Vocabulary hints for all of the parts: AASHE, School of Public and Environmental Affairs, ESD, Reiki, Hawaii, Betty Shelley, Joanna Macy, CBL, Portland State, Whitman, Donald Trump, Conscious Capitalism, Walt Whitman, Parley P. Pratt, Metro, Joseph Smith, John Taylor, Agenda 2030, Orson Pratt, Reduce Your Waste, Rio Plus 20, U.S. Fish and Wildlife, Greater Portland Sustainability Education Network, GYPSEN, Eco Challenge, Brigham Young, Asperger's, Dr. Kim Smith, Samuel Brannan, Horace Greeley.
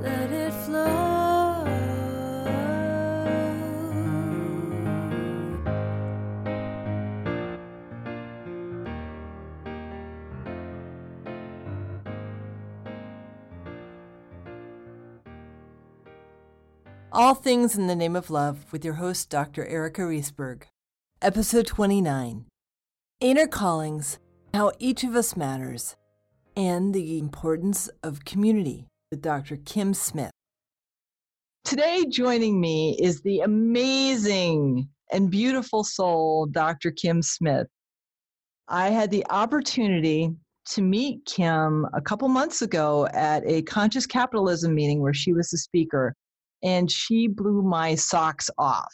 let it flow. All Things in the Name of Love with your host, Dr. Erica Reesberg. Episode 29, Inner Callings, How Each of Us Matters, and the Importance of Community with Dr. Kim Smith. Today joining me is the amazing and beautiful soul, Dr. Kim Smith. I had the opportunity to meet Kim a couple months ago at a Conscious Capitalism meeting where she was the speaker. And she blew my socks off.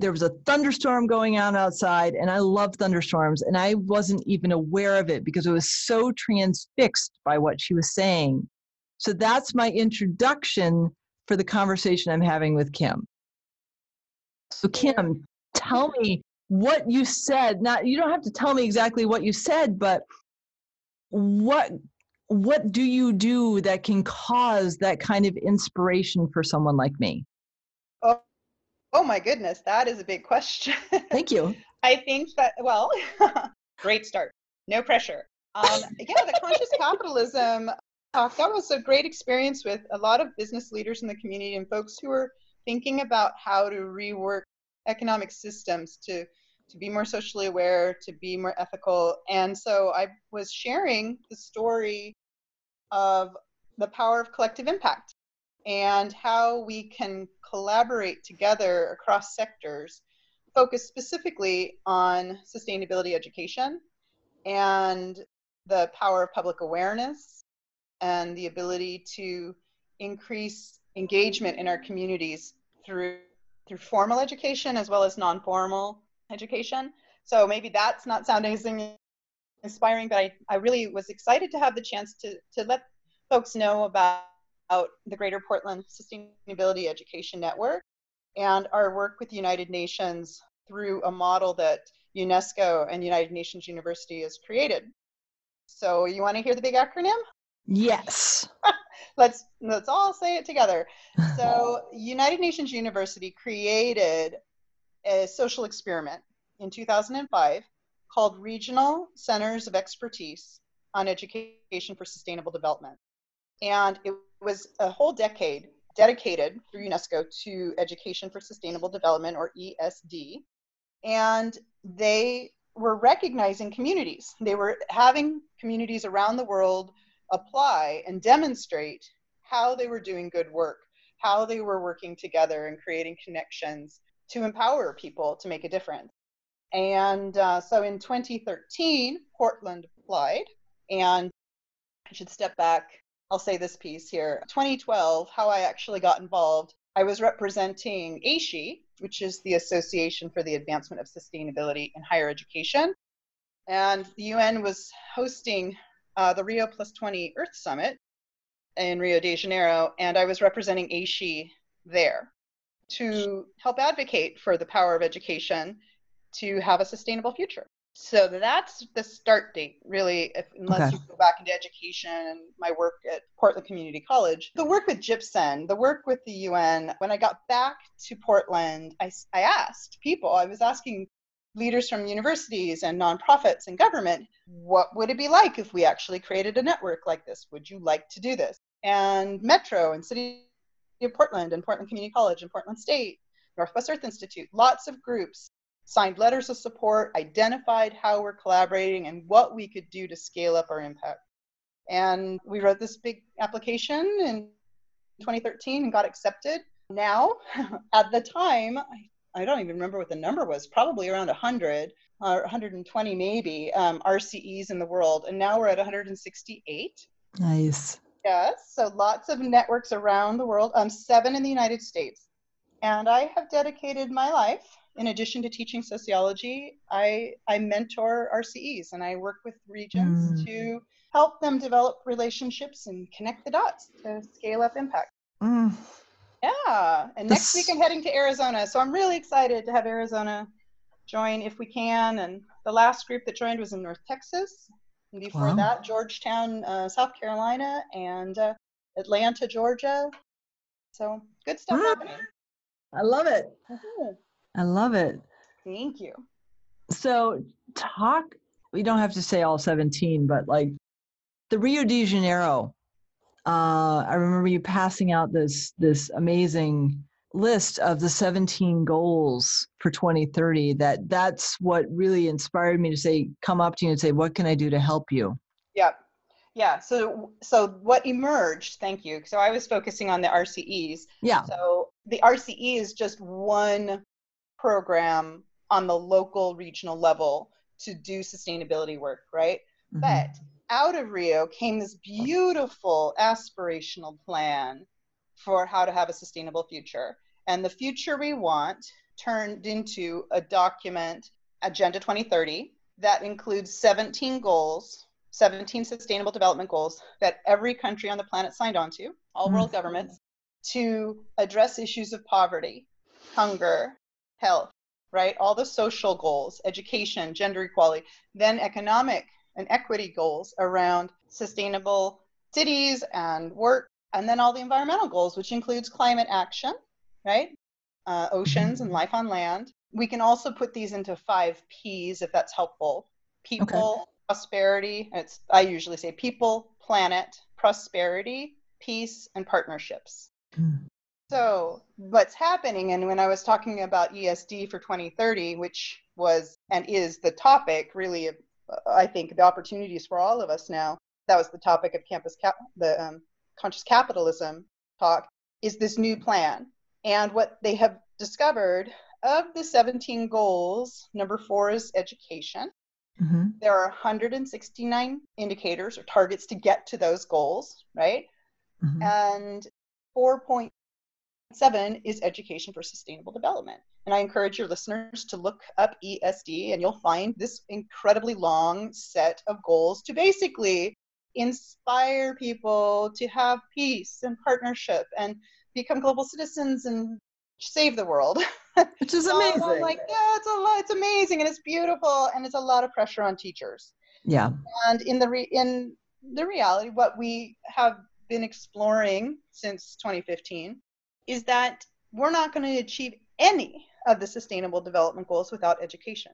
There was a thunderstorm going on outside, and I love thunderstorms, and I wasn't even aware of it because I was so transfixed by what she was saying. So that's my introduction for the conversation I'm having with Kim. So Kim, tell me what you said. Now, you don't have to tell me exactly what you said, but what do you do that can cause that kind of inspiration for someone like me? Oh my goodness, that is a big question. Thank you. I think that, well, great start. No pressure. The Conscious Capitalism talk, that was a great experience with a lot of business leaders in the community and folks who are thinking about how to rework economic systems to be more socially aware, to be more ethical. And so I was sharing the story of the power of collective impact and how we can collaborate together across sectors, focused specifically on sustainability education and the power of public awareness and the ability to increase engagement in our communities through formal education as well as non-formal education. So maybe that's not sounding inspiring, but I really was excited to have the chance to let folks know about the Greater Portland Sustainability Education Network and our work with the United Nations through a model that UNESCO and United Nations University has created. So you want to hear the big acronym? Yes. Let's all say it together. So United Nations University created a social experiment in 2005 called Regional Centers of Expertise on Education for Sustainable Development. And it was a whole decade dedicated through UNESCO to Education for Sustainable Development, or ESD. And they were recognizing communities. They were having communities around the world apply and demonstrate how they were doing good work, how they were working together and creating connections to empower people to make a difference. And so in 2013, Portland applied, and I should step back. I'll say this piece here. 2012, how I actually got involved, I was representing AASHE, which is the Association for the Advancement of Sustainability in Higher Education. And the UN was hosting the Rio Plus 20 Earth Summit in Rio de Janeiro, and I was representing AASHE there to help advocate for the power of education to have a sustainable future. So that's the start date, really, unless you go back into education and my work at Portland Community College. The work with GYPSEN, the work with the UN, when I got back to Portland, I asked people, I was asking leaders from universities and nonprofits and government, what would it be like if we actually created a network like this? Would you like to do this? And Metro and City of Portland and Portland Community College and Portland State, Northwest Earth Institute, lots of groups signed letters of support, identified how we're collaborating and what we could do to scale up our impact. And we wrote this big application in 2013 and got accepted. Now, at the time, I don't even remember what the number was, probably around 100 or 120 maybe, RCEs in the world. And now we're at 168. Nice. Yes, so lots of networks around the world, 7 in the United States. And I have dedicated my life In addition to teaching sociology, I mentor RCEs and I work with regions to help them develop relationships and connect the dots to scale up impact. Yeah. And next week I'm heading to Arizona. So I'm really excited to have Arizona join if we can. And the last group that joined was in North Texas. And before that, Georgetown, South Carolina, and Atlanta, Georgia. So good stuff happening. I love it. I love it. Thank you. So talk, we don't have to say all 17, but like the Rio de Janeiro, I remember you passing out this amazing list of the 17 goals for 2030. That's what really inspired me to say, come up to you and say, what can I do to help you? Yeah. Yeah. So what emerged, thank you. So I was focusing on the RCEs. Yeah. So the RCE is just one program on the local regional level to do sustainability work, right? Mm-hmm. But out of Rio came this beautiful aspirational plan for how to have a sustainable future. And the future we want turned into a document, Agenda 2030, that includes 17 goals, 17 sustainable development goals that every country on the planet signed on to, all world governments, to address issues of poverty, hunger, health, right? All the social goals, education, gender equality, then economic and equity goals around sustainable cities and work, and then all the environmental goals, which includes climate action, right? Oceans and life on land. We can also put these into 5 Ps if that's helpful. People, prosperity, I usually say people, planet, prosperity, peace, and partnerships. So what's happening, and when I was talking about ESD for 2030, which was and is the topic, really, I think the opportunities for all of us now, that was the topic of the Conscious Capitalism talk, is this new plan. And what they have discovered, of the 17 goals, number 4 is education. There are 169 indicators or targets to get to those goals, right? And 4.7 is education for sustainable development. And I encourage your listeners to look up ESD and you'll find this incredibly long set of goals to basically inspire people to have peace and partnership and become global citizens and save the world. Which is amazing. So I'm like, yeah, it's amazing and it's beautiful and it's a lot of pressure on teachers. Yeah. And in the reality, what we have been exploring since 2015 is that we're not going to achieve any of the sustainable development goals without education.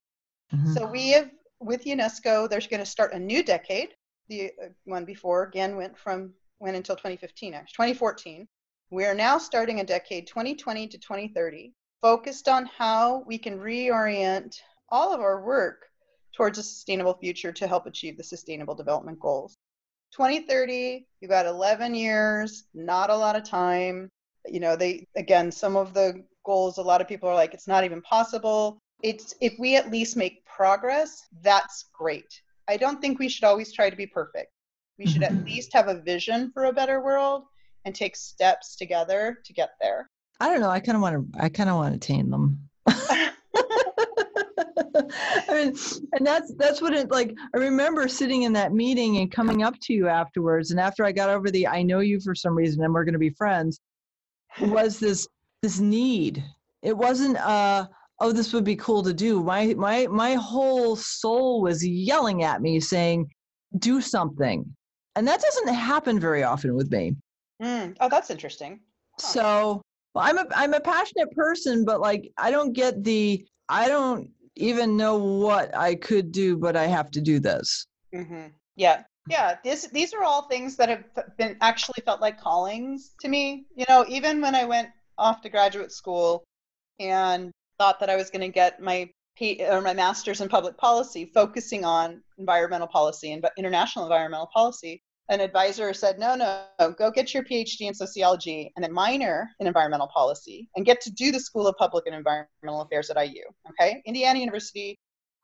So we have, with UNESCO, they're going to start a new decade. The one before, again, went until 2014. We are now starting a decade, 2020 to 2030, focused on how we can reorient all of our work towards a sustainable future to help achieve the sustainable development goals. 2030, you've got 11 years, not a lot of time. You know, some of the goals, a lot of people are like, it's not even possible. If we at least make progress, that's great. I don't think we should always try to be perfect. We should at least have a vision for a better world and take steps together to get there. I don't know. I kind of want to tame them. I mean, and that's what it like. I remember sitting in that meeting and coming up to you afterwards. And after I got over the, I know you for some reason, and we're going to be friends, was this need. It wasn't this would be cool to do. My whole soul was yelling at me saying, do something. And that doesn't happen very often with me. Oh, that's interesting. Huh. So well, I'm a passionate person, but like, I don't even know what I could do, but I have to do this. Yeah. Yeah. These are all things that have been actually felt like callings to me. You know, even when I went off to graduate school and thought that I was going to get my my master's in public policy, focusing on environmental policy and international environmental policy. An advisor said, no, go get your PhD in sociology and then minor in environmental policy and get to do the School of Public and Environmental Affairs at IU. Okay, Indiana University,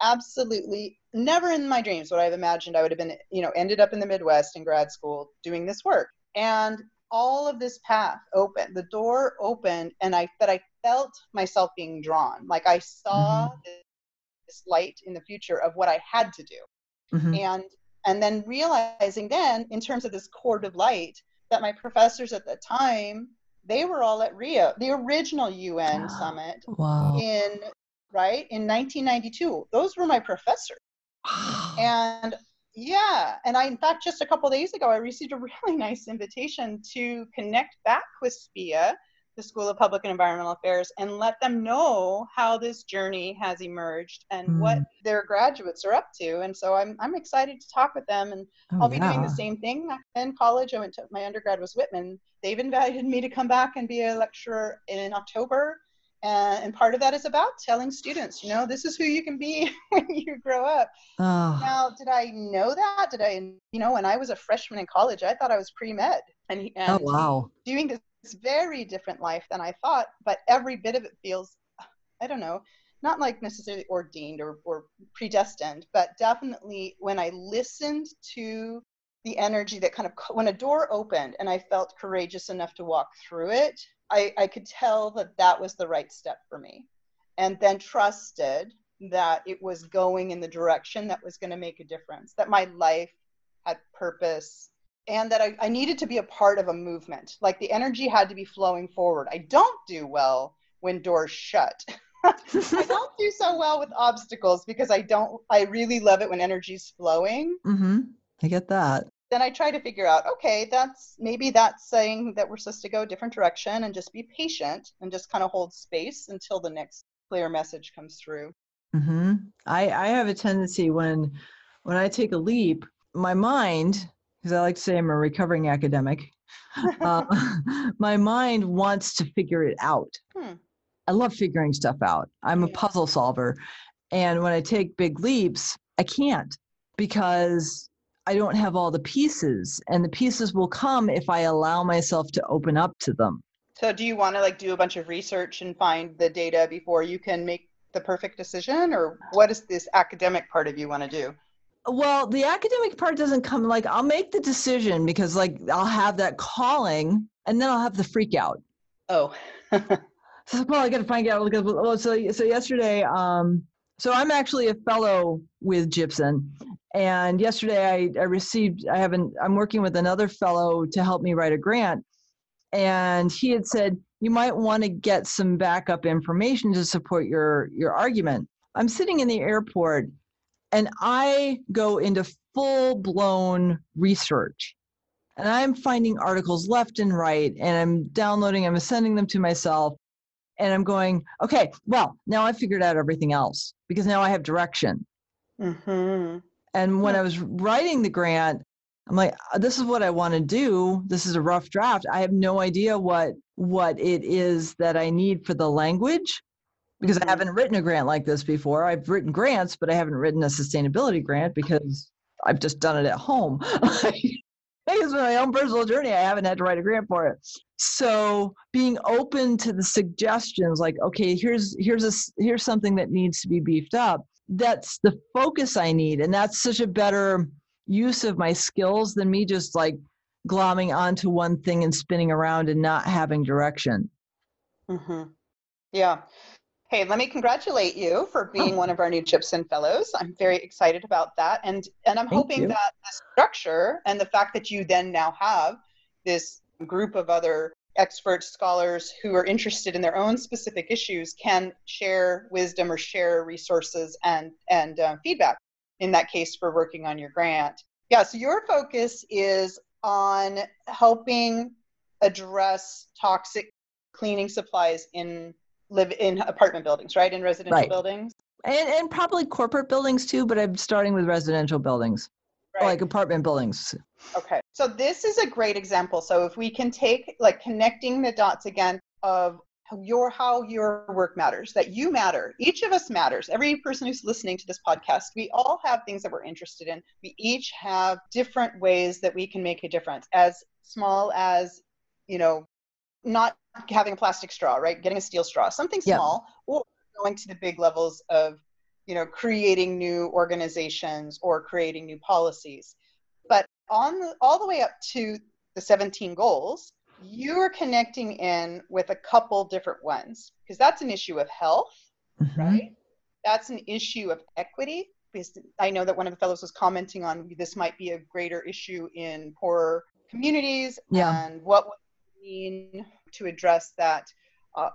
absolutely never in my dreams would I have imagined I would have been, ended up in the Midwest in grad school doing this work. And all of this path opened, the door opened, and I felt myself being drawn. Like I saw this light in the future of what I had to do. And then realizing then, in terms of this cord of light, that my professors at the time, they were all at Rio, the original UN summit in 1992. Those were my professors. And yeah, and I, in fact, just a couple of days ago, I received a really nice invitation to connect back with SPIA, the School of Public and Environmental Affairs, and let them know how this journey has emerged and what their graduates are up to. And so I'm excited to talk with them, and I'll be doing the same thing. In college, I went to, my undergrad was Whitman. They've invited me to come back and be a lecturer in October. And part of that is about telling students, you know, this is who you can be when you grow up. Now, did I know that? Did I, you know, when I was a freshman in college, I thought I was pre-med and doing this very different life than I thought, but every bit of it feels, I don't know, not like necessarily ordained or predestined, but definitely when I listened to the energy that kind of, when a door opened and I felt courageous enough to walk through it, I could tell that that was the right step for me, and then trusted that it was going in the direction that was going to make a difference, that my life had purpose, and that I needed to be a part of a movement. Like the energy had to be flowing forward. I don't do well when doors shut. I don't do so well with obstacles because I really love it when energy's flowing. I get that. Then I try to figure out, okay, that's saying that we're supposed to go a different direction, and just be patient and just kind of hold space until the next clear message comes through. I have a tendency when I take a leap, my mind, because I like to say I'm a recovering academic, my mind wants to figure it out. I love figuring stuff out. I'm a puzzle solver. And when I take big leaps, I can't, because I don't have all the pieces, and the pieces will come if I allow myself to open up to them. So do you want to like do a bunch of research and find the data before you can make the perfect decision, or what does this academic part of you want to do? Well, the academic part doesn't come, like I'll make the decision because like I'll have that calling, and then I'll have the freak out. So well, I got to find out. So yesterday, so I'm actually a fellow with GYPSEN. And yesterday I'm working with another fellow to help me write a grant. And he had said, you might want to get some backup information to support your argument. I'm sitting in the airport and I go into full blown research, and I'm finding articles left and right, and I'm downloading, I'm sending them to myself, and I'm going, okay, well, now I figured out everything else because now I have direction. And when I was writing the grant, I'm like, this is what I want to do. This is a rough draft. I have no idea what it is that I need for the language, because I haven't written a grant like this before. I've written grants, but I haven't written a sustainability grant because I've just done it at home. Because my own personal journey, I haven't had to write a grant for it. So being open to the suggestions, like, okay, here's something that needs to be beefed up. That's the focus I need. And that's such a better use of my skills than me just like glomming onto one thing and spinning around and not having direction. Yeah. Hey, let me congratulate you for being one of our new GYPSEN fellows. I'm very excited about that. And I'm hoping that the structure and the fact that you then now have this group of other experts, scholars who are interested in their own specific issues can share wisdom or share resources and feedback, in that case, for working on your grant. Yeah, so your focus is on helping address toxic cleaning supplies in apartment buildings, right? In residential buildings? And probably corporate buildings too, but I'm starting with residential buildings. Right. Like apartment buildings. Okay. So this is a great example. So if we can take like connecting the dots again of how your work matters, that you matter. Each of us matters. Every person who's listening to this podcast, we all have things that we're interested in. We each have different ways that we can make a difference, as small as, you know, not having a plastic straw, right? Getting a steel straw, something small, or going to the big levels of, you know, creating new organizations or creating new policies. But all the way up to the 17 goals, you are connecting in with a couple different ones, because that's an issue of health, mm-hmm. right? That's an issue of equity, because I know that one of the fellows was commenting on this might be a greater issue in poorer communities, yeah. and what would it mean to address that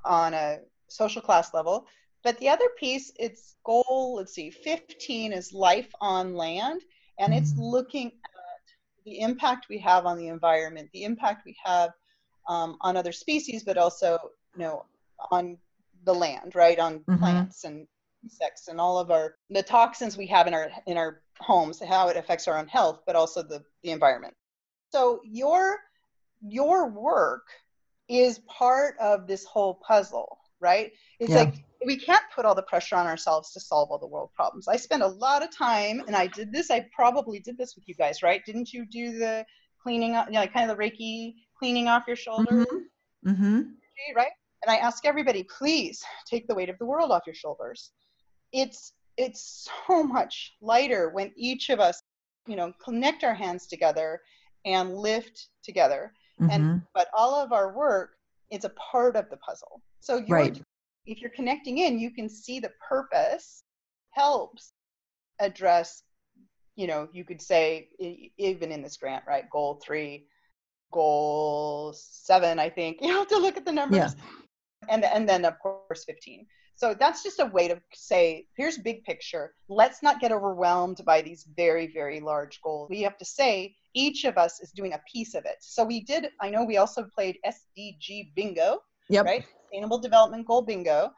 on a social class level. But the other piece, its goal, let's see, 15 is life on land, and mm-hmm. it's looking at the impact we have on the environment, the impact we have on other species, but also, you know, on the land, right, on mm-hmm. plants and insects and all of the toxins we have in our homes, how it affects our own health, but also the environment. So your work is part of this whole puzzle, right? It's yeah. like we can't put all the pressure on ourselves to solve all the world problems. I spent a lot of time, and I probably did this with you guys, right? Didn't you do the cleaning up, you know, like kind of the Reiki cleaning off your shoulder? Mm-hmm. Mm-hmm. Right? And I ask everybody, please take the weight of the world off your shoulders. It's so much lighter when each of us, you know, connect our hands together and lift together. Mm-hmm. But all of our work, it's a part of the puzzle. So right. if you're connecting in, you can see the purpose helps address, you know, you could say even in this grant, right? Goal 3, goal 7, I think. You have to look at the numbers. Yeah. And then of course 15. So that's just a way to say, here's big picture. Let's not get overwhelmed by these very, very large goals. We have to say each of us is doing a piece of it. So I know we also played SDG bingo, yep. right? Sustainable Development Goal bingo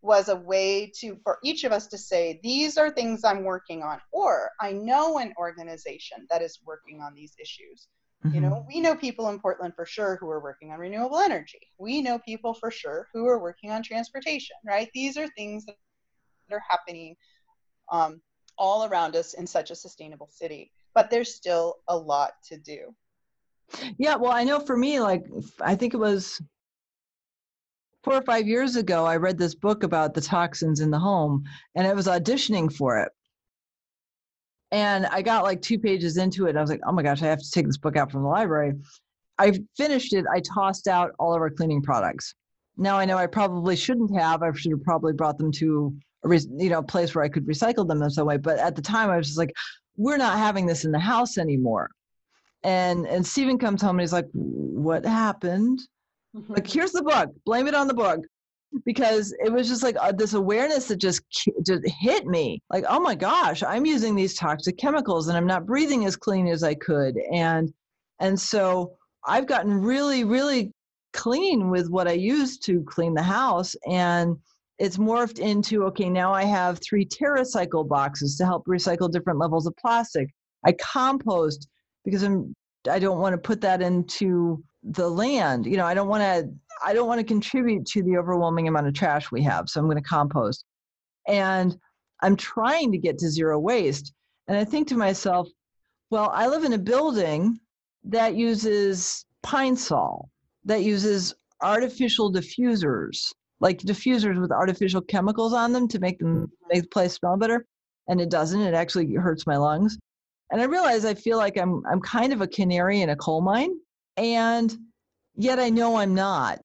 was a way for each of us to say, these are things I'm working on, or I know an organization that is working on these issues. You know, we know people in Portland for sure who are working on renewable energy. We know people for sure who are working on transportation, right? These are things that are happening all around us in such a sustainable city, but there's still a lot to do. Yeah, well, I know for me, like, I think it was 4 or 5 years ago, I read this book about the toxins in the home, and I was auditioning for it. And I got like 2 pages into it. And I was like, oh my gosh, I have to take this book out from the library. I finished it. I tossed out all of our cleaning products. Now I know I probably shouldn't have. I should have probably brought them to a place where I could recycle them in some way. But at the time I was just like, we're not having this in the house anymore. And Stephen comes home and he's like, what happened? Mm-hmm. Like, here's the book, blame it on the book. Because it was just like this awareness that just hit me. Like, oh my gosh, I'm using these toxic chemicals and I'm not breathing as clean as I could. And so I've gotten really, really clean with what I use to clean the house. And it's morphed into, okay, now I have 3 TerraCycle boxes to help recycle different levels of plastic. I compost because I don't want to put that into the land. You know, I don't want to contribute to the overwhelming amount of trash we have. So I'm going to compost. And I'm trying to get to zero waste. And I think to myself, well, I live in a building that uses pine sol, that uses artificial diffusers, like diffusers with artificial chemicals on them to make the place smell better. And it doesn't. It actually hurts my lungs. And I realize I feel like I'm kind of a canary in a coal mine. And yet I know I'm not.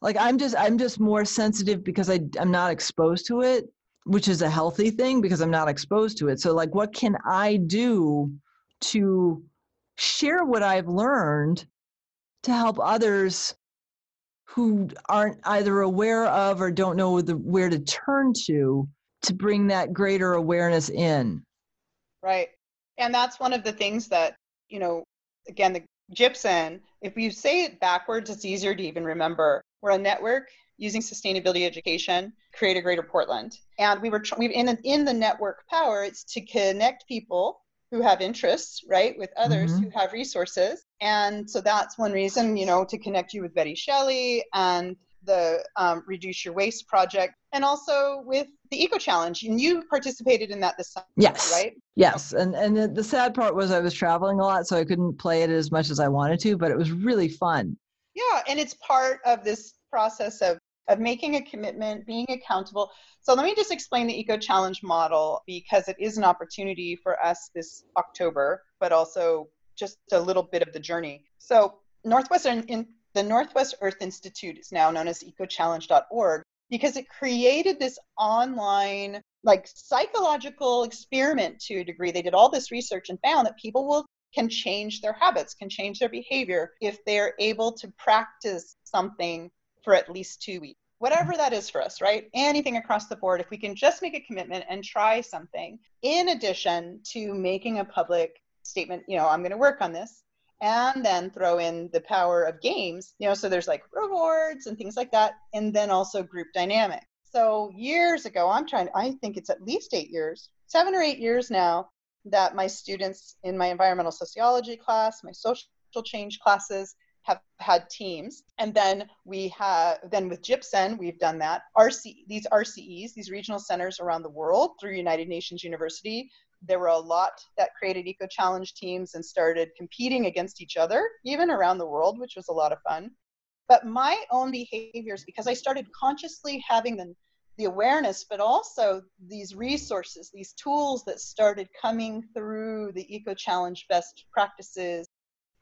Like, I'm just more sensitive because I'm not exposed to it, which is a healthy thing because I'm not exposed to it. So like, what can I do to share what I've learned to help others who aren't either aware of or don't know where to turn to bring that greater awareness in? Right. And that's one of the things that, you know, again, the GYPSEN, if you say it backwards, it's easier to even remember. We're a network using sustainability education, create a Greater Portland. And in the network power, it's to connect people who have interests, right, with others mm-hmm. who have resources. And so that's one reason, you know, to connect you with Betty Shelley and the Reduce Your Waste project, and also with the Eco Challenge. And you participated in that this summer, yes. right? Yes. And the sad part was I was traveling a lot, so I couldn't play it as much as I wanted to, but it was really fun. Yeah. And it's part of this process of making a commitment, being accountable. So let me just explain the Eco Challenge model, because it is an opportunity for us this October, but also just a little bit of the journey. So Northwest The Northwest Earth Institute is now known as EcoChallenge.org because it created this online, like, psychological experiment to a degree. They did all this research and found that people can change their habits, can change their behavior if they're able to practice something for at least 2 weeks. Whatever that is for us, right? Anything across the board, if we can just make a commitment and try something, in addition to making a public statement, you know, I'm going to work on this, and then throw in the power of games, you know, so there's like rewards and things like that, and then also group dynamic. So years ago, I think it's at least 8 years, 7 or 8 years now, that my students in my environmental sociology class, my social change classes, have had teams. And then with GYPSEN, we've done that. These RCEs, these regional centers around the world through United Nations University, there were a lot that created Eco Challenge teams and started competing against each other, even around the world, which was a lot of fun. But my own behaviors, because I started consciously having the awareness, but also these resources, these tools that started coming through the Eco Challenge best practices,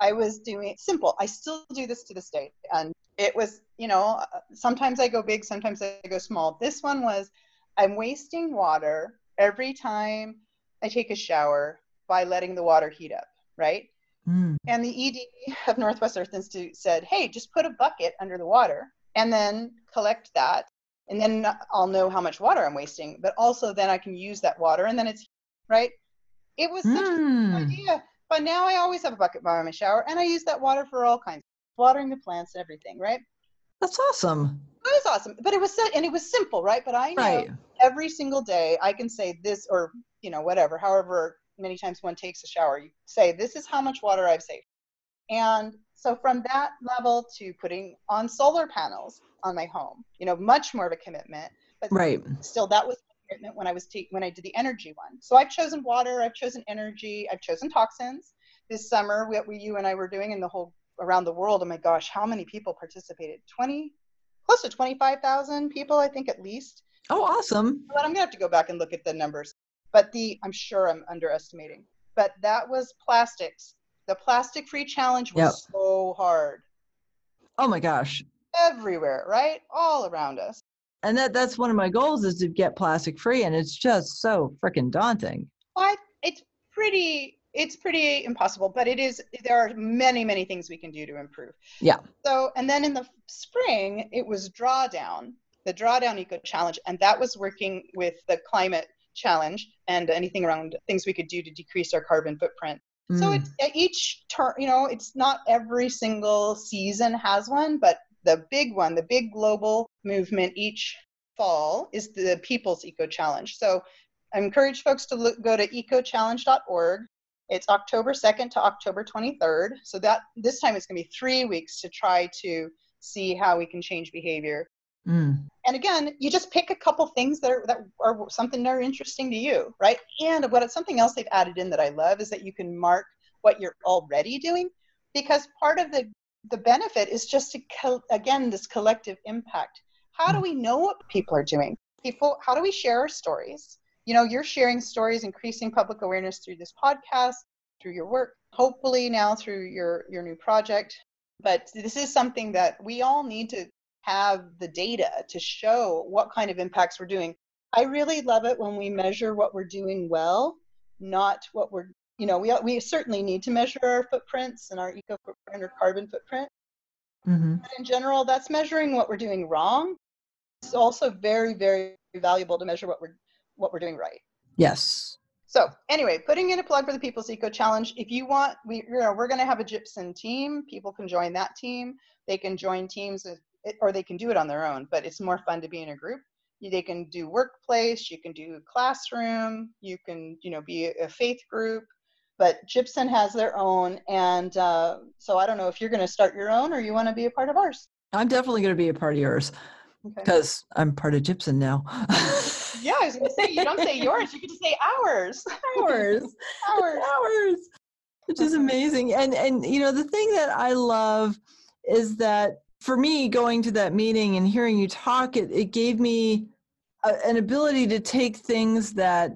I was doing simple. I still do this to this day. And it was, you know, sometimes I go big, sometimes I go small. This one was, I'm wasting water every time I take a shower by letting the water heat up, right? Mm. And the ED of Northwest Earth Institute said, hey, just put a bucket under the water and then collect that. And then I'll know how much water I'm wasting, but also then I can use that water and then it's, right? It was such an idea. But now I always have a bucket by my shower, and I use that water for all kinds, watering the plants and everything, right? That's awesome. It was awesome, but it was simple, right? But I know every single day I can say this, or, you know, whatever, however many times one takes a shower, you say, this is how much water I've saved. And so from that level to putting on solar panels on my home, you know, much more of a commitment, but still that was when I was when I did the energy one. So I've chosen water, I've chosen energy, I've chosen toxins. This summer, what you and I were doing in the whole around the world, oh my gosh, how many people participated? Close to 25,000 people, I think, at least. Oh, awesome. But I'm going to have to go back and look at the numbers. But I'm sure I'm underestimating. But that was plastics. The plastic-free challenge was so hard. Oh my gosh. Everywhere, right? All around us. And that's one of my goals, is to get plastic free. And it's just so freaking daunting. Well, it's pretty impossible, but there are many, many things we can do to improve. Yeah. So, and then in the spring, it was the drawdown Eco Challenge. And that was working with the climate challenge and anything around things we could do to decrease our carbon footprint. Mm. So it's each turn, you know, it's not every single season has one, but the big one, the big global movement each fall is the People's Eco Challenge. So I encourage folks to go to EcoChallenge.org. It's October 2nd to October 23rd. So that this time it's going to be 3 weeks to try to see how we can change behavior. Mm. And again, you just pick a couple things that are something that are interesting to you, right? And something else they've added in that I love is that you can mark what you're already doing, because part of the benefit is just to, again, this collective impact. How do we know what people are doing? How do we share our stories? You know, you're sharing stories, increasing public awareness through this podcast, through your work, hopefully now through your new project. But this is something that we all need to have the data to show what kind of impacts we're doing. I really love it when we measure what we're doing well, not what we're, you know, we certainly need to measure our footprints and our eco footprint or carbon footprint. Mm-hmm. But in general, that's measuring what we're doing wrong. It's also very, very valuable to measure what we're doing right. Yes. So anyway, putting in a plug for the People's Eco Challenge. If you want, we're going to have a GYPSEN team. People can join that team. They can join teams, or they can do it on their own. But it's more fun to be in a group. They can do workplace. You can do classroom. You can, you know, be a faith group. But GYPSEN has their own, and so I don't know if you're going to start your own or you want to be a part of ours. I'm definitely going to be a part of yours, because I'm part of GYPSEN now. Yeah, I was going to say, you don't say yours, you can just say ours. Ours. Which is amazing. And you know, the thing that I love is that for me, going to that meeting and hearing you talk, it gave me an ability to take things that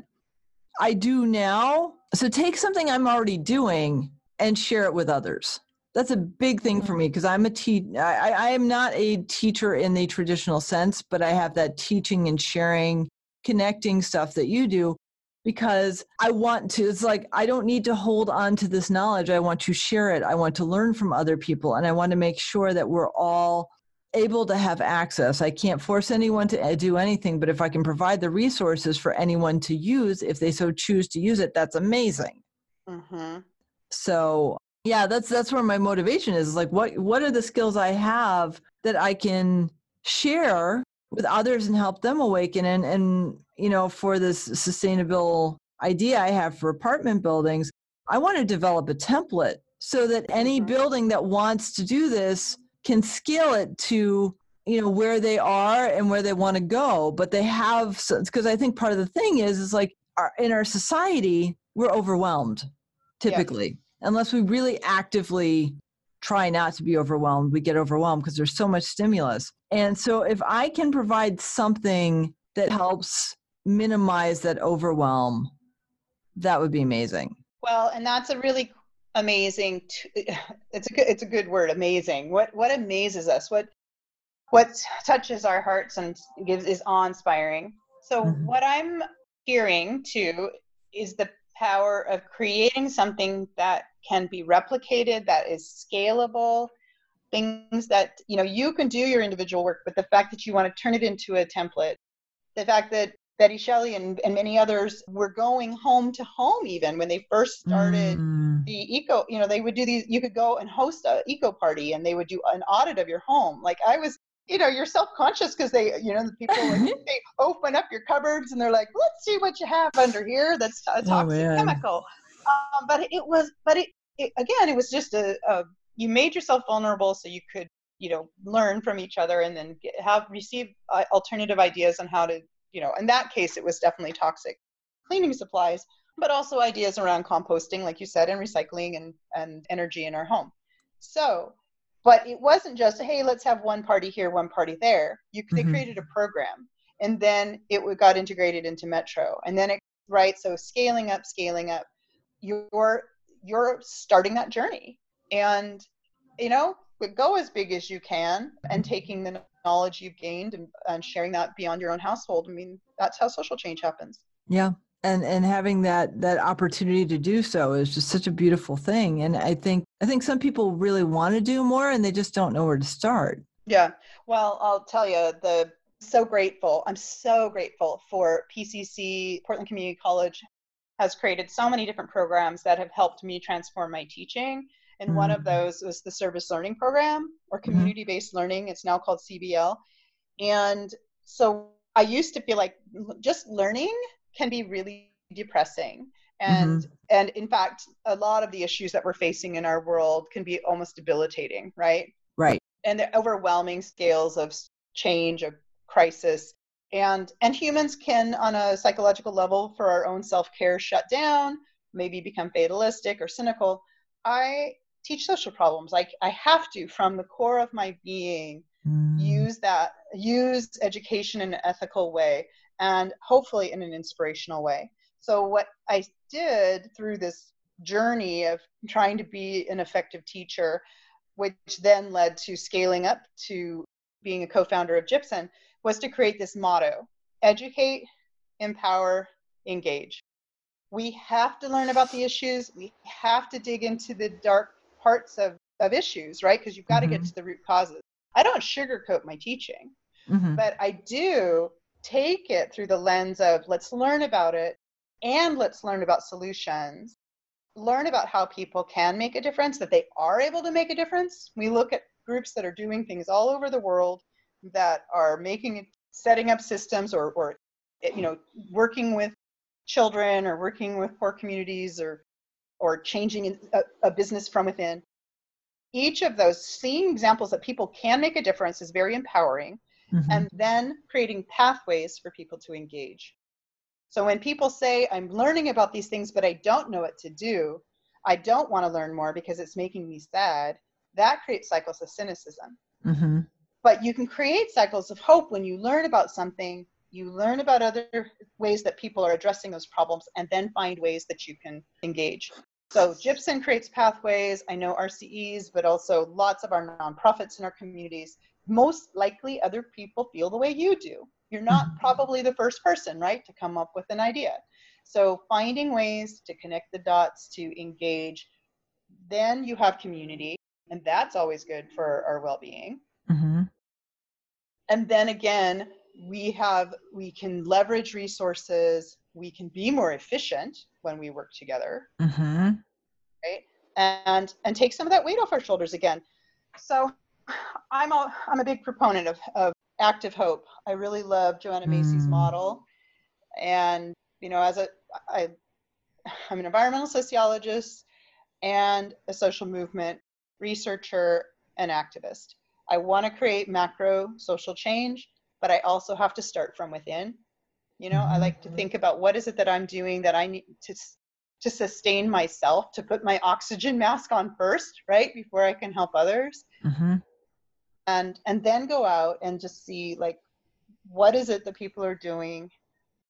I do now. So take something I'm already doing and share it with others. that's a big thing for me, because I'm I am not a teacher in the traditional sense, but I have that teaching and sharing, connecting stuff that you do, because I want to, it's like, I don't need to hold on to this knowledge. I want to share it. I want to learn from other people. And I want to make sure that we're all able to have access. I can't force anyone to do anything, but if I can provide the resources for anyone to use, if they so choose to use it, that's amazing. Mm-hmm. So yeah, that's where my motivation is. Like, what are the skills I have that I can share with others and help them awaken? And you know, for this sustainable idea I have for apartment buildings, I want to develop a template so that any building that wants to do this can scale it to, you know, where they are and where they want to go. But they have, because I think part of the thing is like in our society, we're overwhelmed typically. Yeah. Unless we really actively try not to be overwhelmed, we get overwhelmed because there's so much stimulus. And so if I can provide something that helps minimize that overwhelm, that would be amazing. Well, and that's a really amazing, it's a good word, amazing. What amazes us, what touches our hearts and is awe-inspiring. So what I'm hearing too is the power of creating something that can be replicated, that is scalable, things that, you know, you can do your individual work, but the fact that you want to turn it into a template, the fact that Betty Shelley and many others were going home to home even when they first started the eco, you know, they would do these, you could go and host an eco party and they would do an audit of your home. Like I was, you know, you're self-conscious because they, you know, the people, like, they open up your cupboards and they're like, let's see what you have under here. That's a toxic chemical. But it was just you made yourself vulnerable so you could, you know, learn from each other and then receive alternative ideas on how to, you know, in that case, it was definitely toxic cleaning supplies, but also ideas around composting, like you said, and recycling and energy in our home. So, but it wasn't just, hey, let's have one party here, one party there. They created a program and then it got integrated into Metro. And then so scaling up, you're starting that journey and, you know, go as big as you can and taking the knowledge you've gained and sharing that beyond your own household. I mean, that's how social change happens. Yeah. And having that opportunity to do so is just such a beautiful thing. And I think some people really want to do more and they just don't know where to start. Yeah. Well, I'll tell you, I'm so grateful for PCC, Portland Community College has created so many different programs that have helped me transform my teaching. And one of those was the service learning program or community-based learning. It's now called CBL. And so I used to feel like just learning can be really depressing. And in fact, a lot of the issues that we're facing in our world can be almost debilitating, right? Right. And the overwhelming scales of change, of crisis. And humans can, on a psychological level, for our own self-care, shut down, maybe become fatalistic or cynical. I teach social problems. I have to, from the core of my being, use education in an ethical way and hopefully in an inspirational way. So what I did through this journey of trying to be an effective teacher, which then led to scaling up to being a co-founder of GYPSEN, was to create this motto: educate, empower, engage. We have to learn about the issues. We have to dig into the dark parts of issues, right? Because you've got to get to the root causes. I don't sugarcoat my teaching, but I do take it through the lens of let's learn about it and let's learn about solutions, learn about how people can make a difference, that they are able to make a difference. We look at groups that are doing things all over the world that are setting up systems or you know, working with children or working with poor communities or changing a business from within. Each of those, seeing examples that people can make a difference is very empowering, and then creating pathways for people to engage. So when people say, I'm learning about these things, but I don't know what to do, I don't want to learn more because it's making me sad, that creates cycles of cynicism. But you can create cycles of hope when you learn about something. You learn about other ways that people are addressing those problems and then find ways that you can engage. So GYPSEN creates pathways. I know RCEs, but also lots of our nonprofits in our communities. Most likely other people feel the way you do. You're not probably the first person, right, to come up with an idea. So finding ways to connect the dots, to engage, then you have community, and that's always good for our well-being. Mm-hmm. And then again, we can leverage resources, we can be more efficient when we work together, mm-hmm. right? And take some of that weight off our shoulders again. So I'm a big proponent of active hope. I really love Joanna Macy's model. And, you know, as I'm an environmental sociologist and a social movement researcher and activist. I want to create macro social change, but I also have to start from within. You know, I like to think about what is it that I'm doing that I need to sustain myself, to put my oxygen mask on first, right, before I can help others. Mm-hmm. And then go out and just see, like, what is it that people are doing?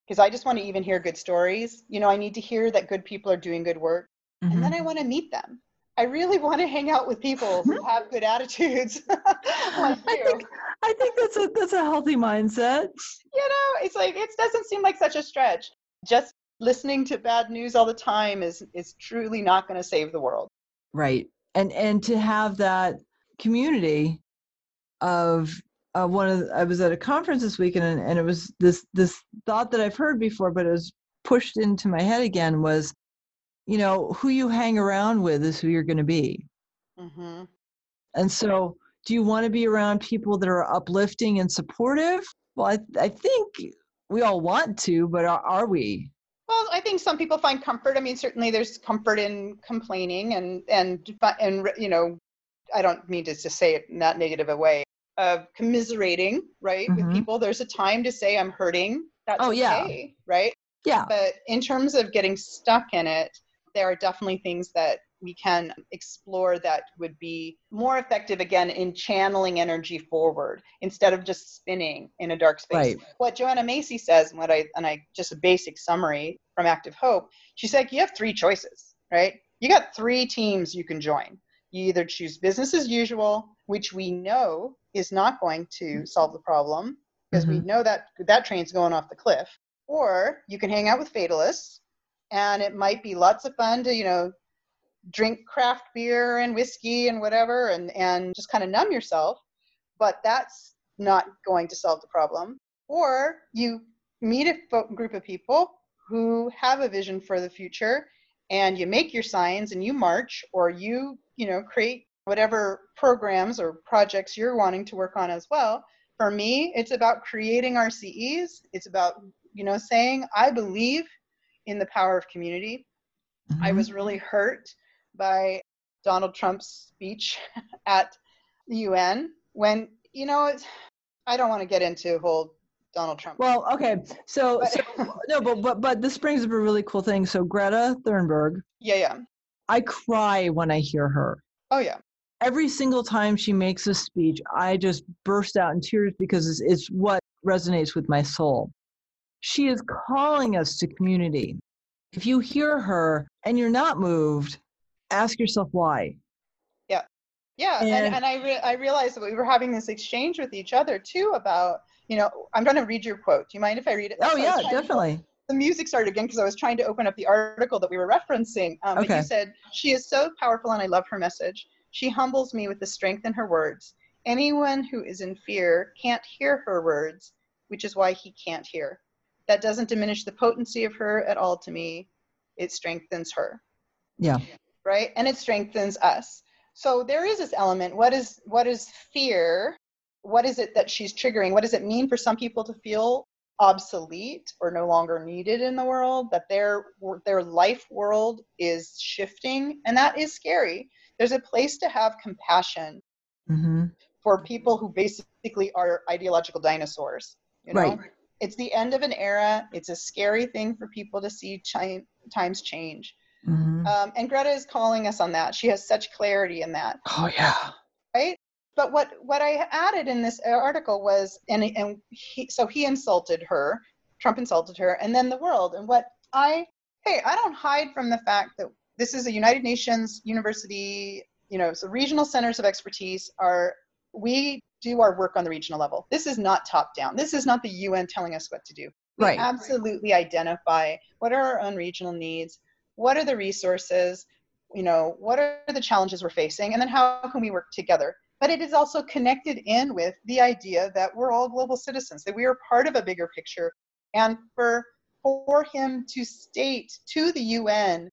Because I just want to even hear good stories. You know, I need to hear that good people are doing good work. Mm-hmm. And then I want to meet them. I really want to hang out with people who have good attitudes. Like you. I think that's a healthy mindset. You know, it's like, it doesn't seem like such a stretch. Just listening to bad news all the time is truly not going to save the world. Right. And to have that community of I was at a conference this weekend, and it was this thought that I've heard before, but it was pushed into my head again was, you know, who you hang around with is who you're going to be. Mm-hmm. And so do you want to be around people that are uplifting and supportive? Well, I think we all want to, but are we? Well, I think some people find comfort. I mean, certainly there's comfort in complaining and you know, I don't mean to just say it in that negative a way, of commiserating, right, mm-hmm. with people. There's a time to say I'm hurting. That's okay, right? Yeah. But in terms of getting stuck in it, there are definitely things that we can explore that would be more effective, again, in channeling energy forward instead of just spinning in a dark space. Right. What Joanna Macy says, and just a basic summary from Active Hope, she's like, you have three choices, right? You got three teams you can join. You either choose business as usual, which we know is not going to solve the problem because mm-hmm. we know that train's going off the cliff, or you can hang out with fatalists. And it might be lots of fun to, you know, drink craft beer and whiskey and whatever and just kind of numb yourself. But that's not going to solve the problem. Or you meet a group of people who have a vision for the future and you make your signs and you march or you know, create whatever programs or projects you're wanting to work on as well. For me, it's about creating RCEs. It's about, you know, saying, I believe in the power of community. Mm-hmm. I was really hurt by Donald Trump's speech at the UN when, you know, I don't want to get into whole Donald Trump. Well, okay. But this brings up a really cool thing. So Greta Thunberg. Yeah. I cry when I hear her. Oh, yeah. Every single time she makes a speech, I just burst out in tears because it's what resonates with my soul. She is calling us to community. If you hear her and you're not moved, ask yourself why. Yeah. Yeah. And I realized that we were having this exchange with each other too about, you know, I'm going to read your quote. Do you mind if I read it? Oh, yeah, definitely. The music started again because I was trying to open up the article that we were referencing. Okay. But you said, she is so powerful and I love her message. She humbles me with the strength in her words. Anyone who is in fear can't hear her words, which is why he can't hear. That doesn't diminish the potency of her at all to me. It strengthens her. Yeah. Right? And it strengthens us. So there is this element. What is fear? What is it that she's triggering? What does it mean for some people to feel obsolete or no longer needed in the world? That their life world is shifting? And that is scary. There's a place to have compassion mm-hmm. for people who basically are ideological dinosaurs. You know? Right. It's the end of an era. It's a scary thing for people to see times change. Mm-hmm. And Greta is calling us on that. She has such clarity in that. Oh, yeah. Right? But what I added in this article was, he insulted her, Trump insulted her, and then the world. And I don't hide from the fact that this is a United Nations University, so regional centers of expertise are, we do our work on the regional level. This is not top down. This is not the UN telling us what to do. Right. We absolutely identify what are our own regional needs, what are the resources, what are the challenges we're facing, and then how can we work together? But it is also connected in with the idea that we're all global citizens, that we are part of a bigger picture. And for him to state to the UN,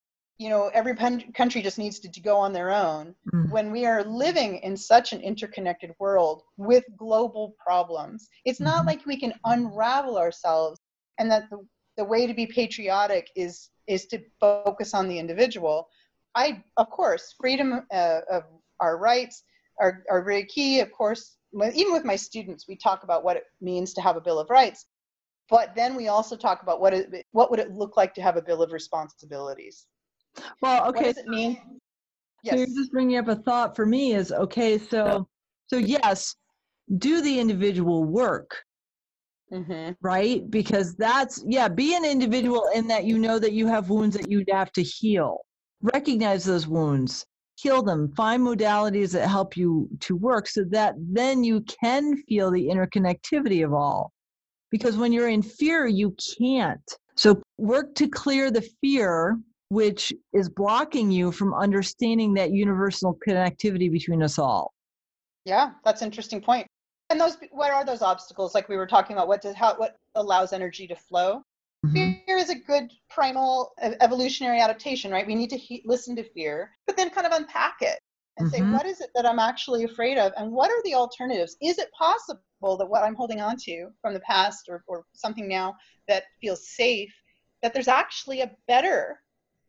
every country just needs to go on their own, when we are living in such an interconnected world with global problems. It's not like we can unravel ourselves, and that the way to be patriotic is to focus on the individual. Of course, freedom of our rights are very key. Of course, even with my students, we talk about what it means to have a Bill of Rights, but then we also talk about what would it look like to have a Bill of Responsibilities. Well, okay. What does it mean? Yes. So you're just bringing up a thought for me is, okay, so yes, do the individual work, right? Because that's, be an individual in that that you have wounds that you'd have to heal. Recognize those wounds, heal them, find modalities that help you to work so that then you can feel the interconnectivity of all. Because when you're in fear, you can't. So work to clear the fear which is blocking you from understanding that universal connectivity between us all. Yeah, that's an interesting point. And what are those obstacles? Like we were talking about, what allows energy to flow? Fear is a good primal evolutionary adaptation, right? We need to listen to fear, but then kind of unpack it and say, what is it that I'm actually afraid of? And what are the alternatives? Is it possible that what I'm holding on to from the past or something now that feels safe, that there's actually a better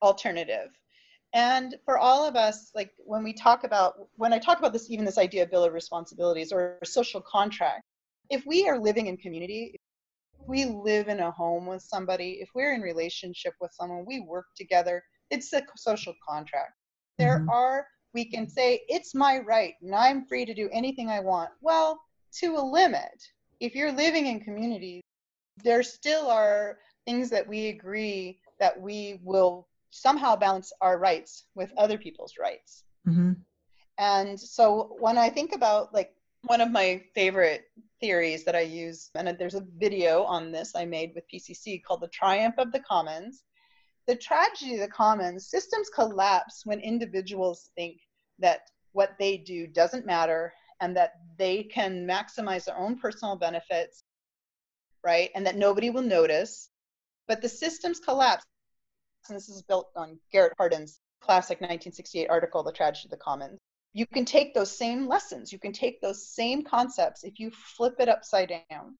alternative? And for all of us, like when I talk about this, even this idea of Bill of Responsibilities or social contract, if we are living in community, if we live in a home with somebody, if we're in relationship with someone, we work together, it's a social contract. There are, we can say, it's my right and I'm free to do anything I want. Well, to a limit, if you're living in community, there still are things that we agree that we will somehow balance our rights with other people's rights. And so when I think about, like, one of my favorite theories that I use, and there's a video on this I made with PCC called The Triumph of the Commons. The tragedy of the commons, systems collapse when individuals think that what they do doesn't matter and that they can maximize their own personal benefits, right? And that nobody will notice, but the systems collapse. And this is built on Garrett Hardin's classic 1968 article, The Tragedy of the Commons. You can take those same lessons. You can take those same concepts if you flip it upside down.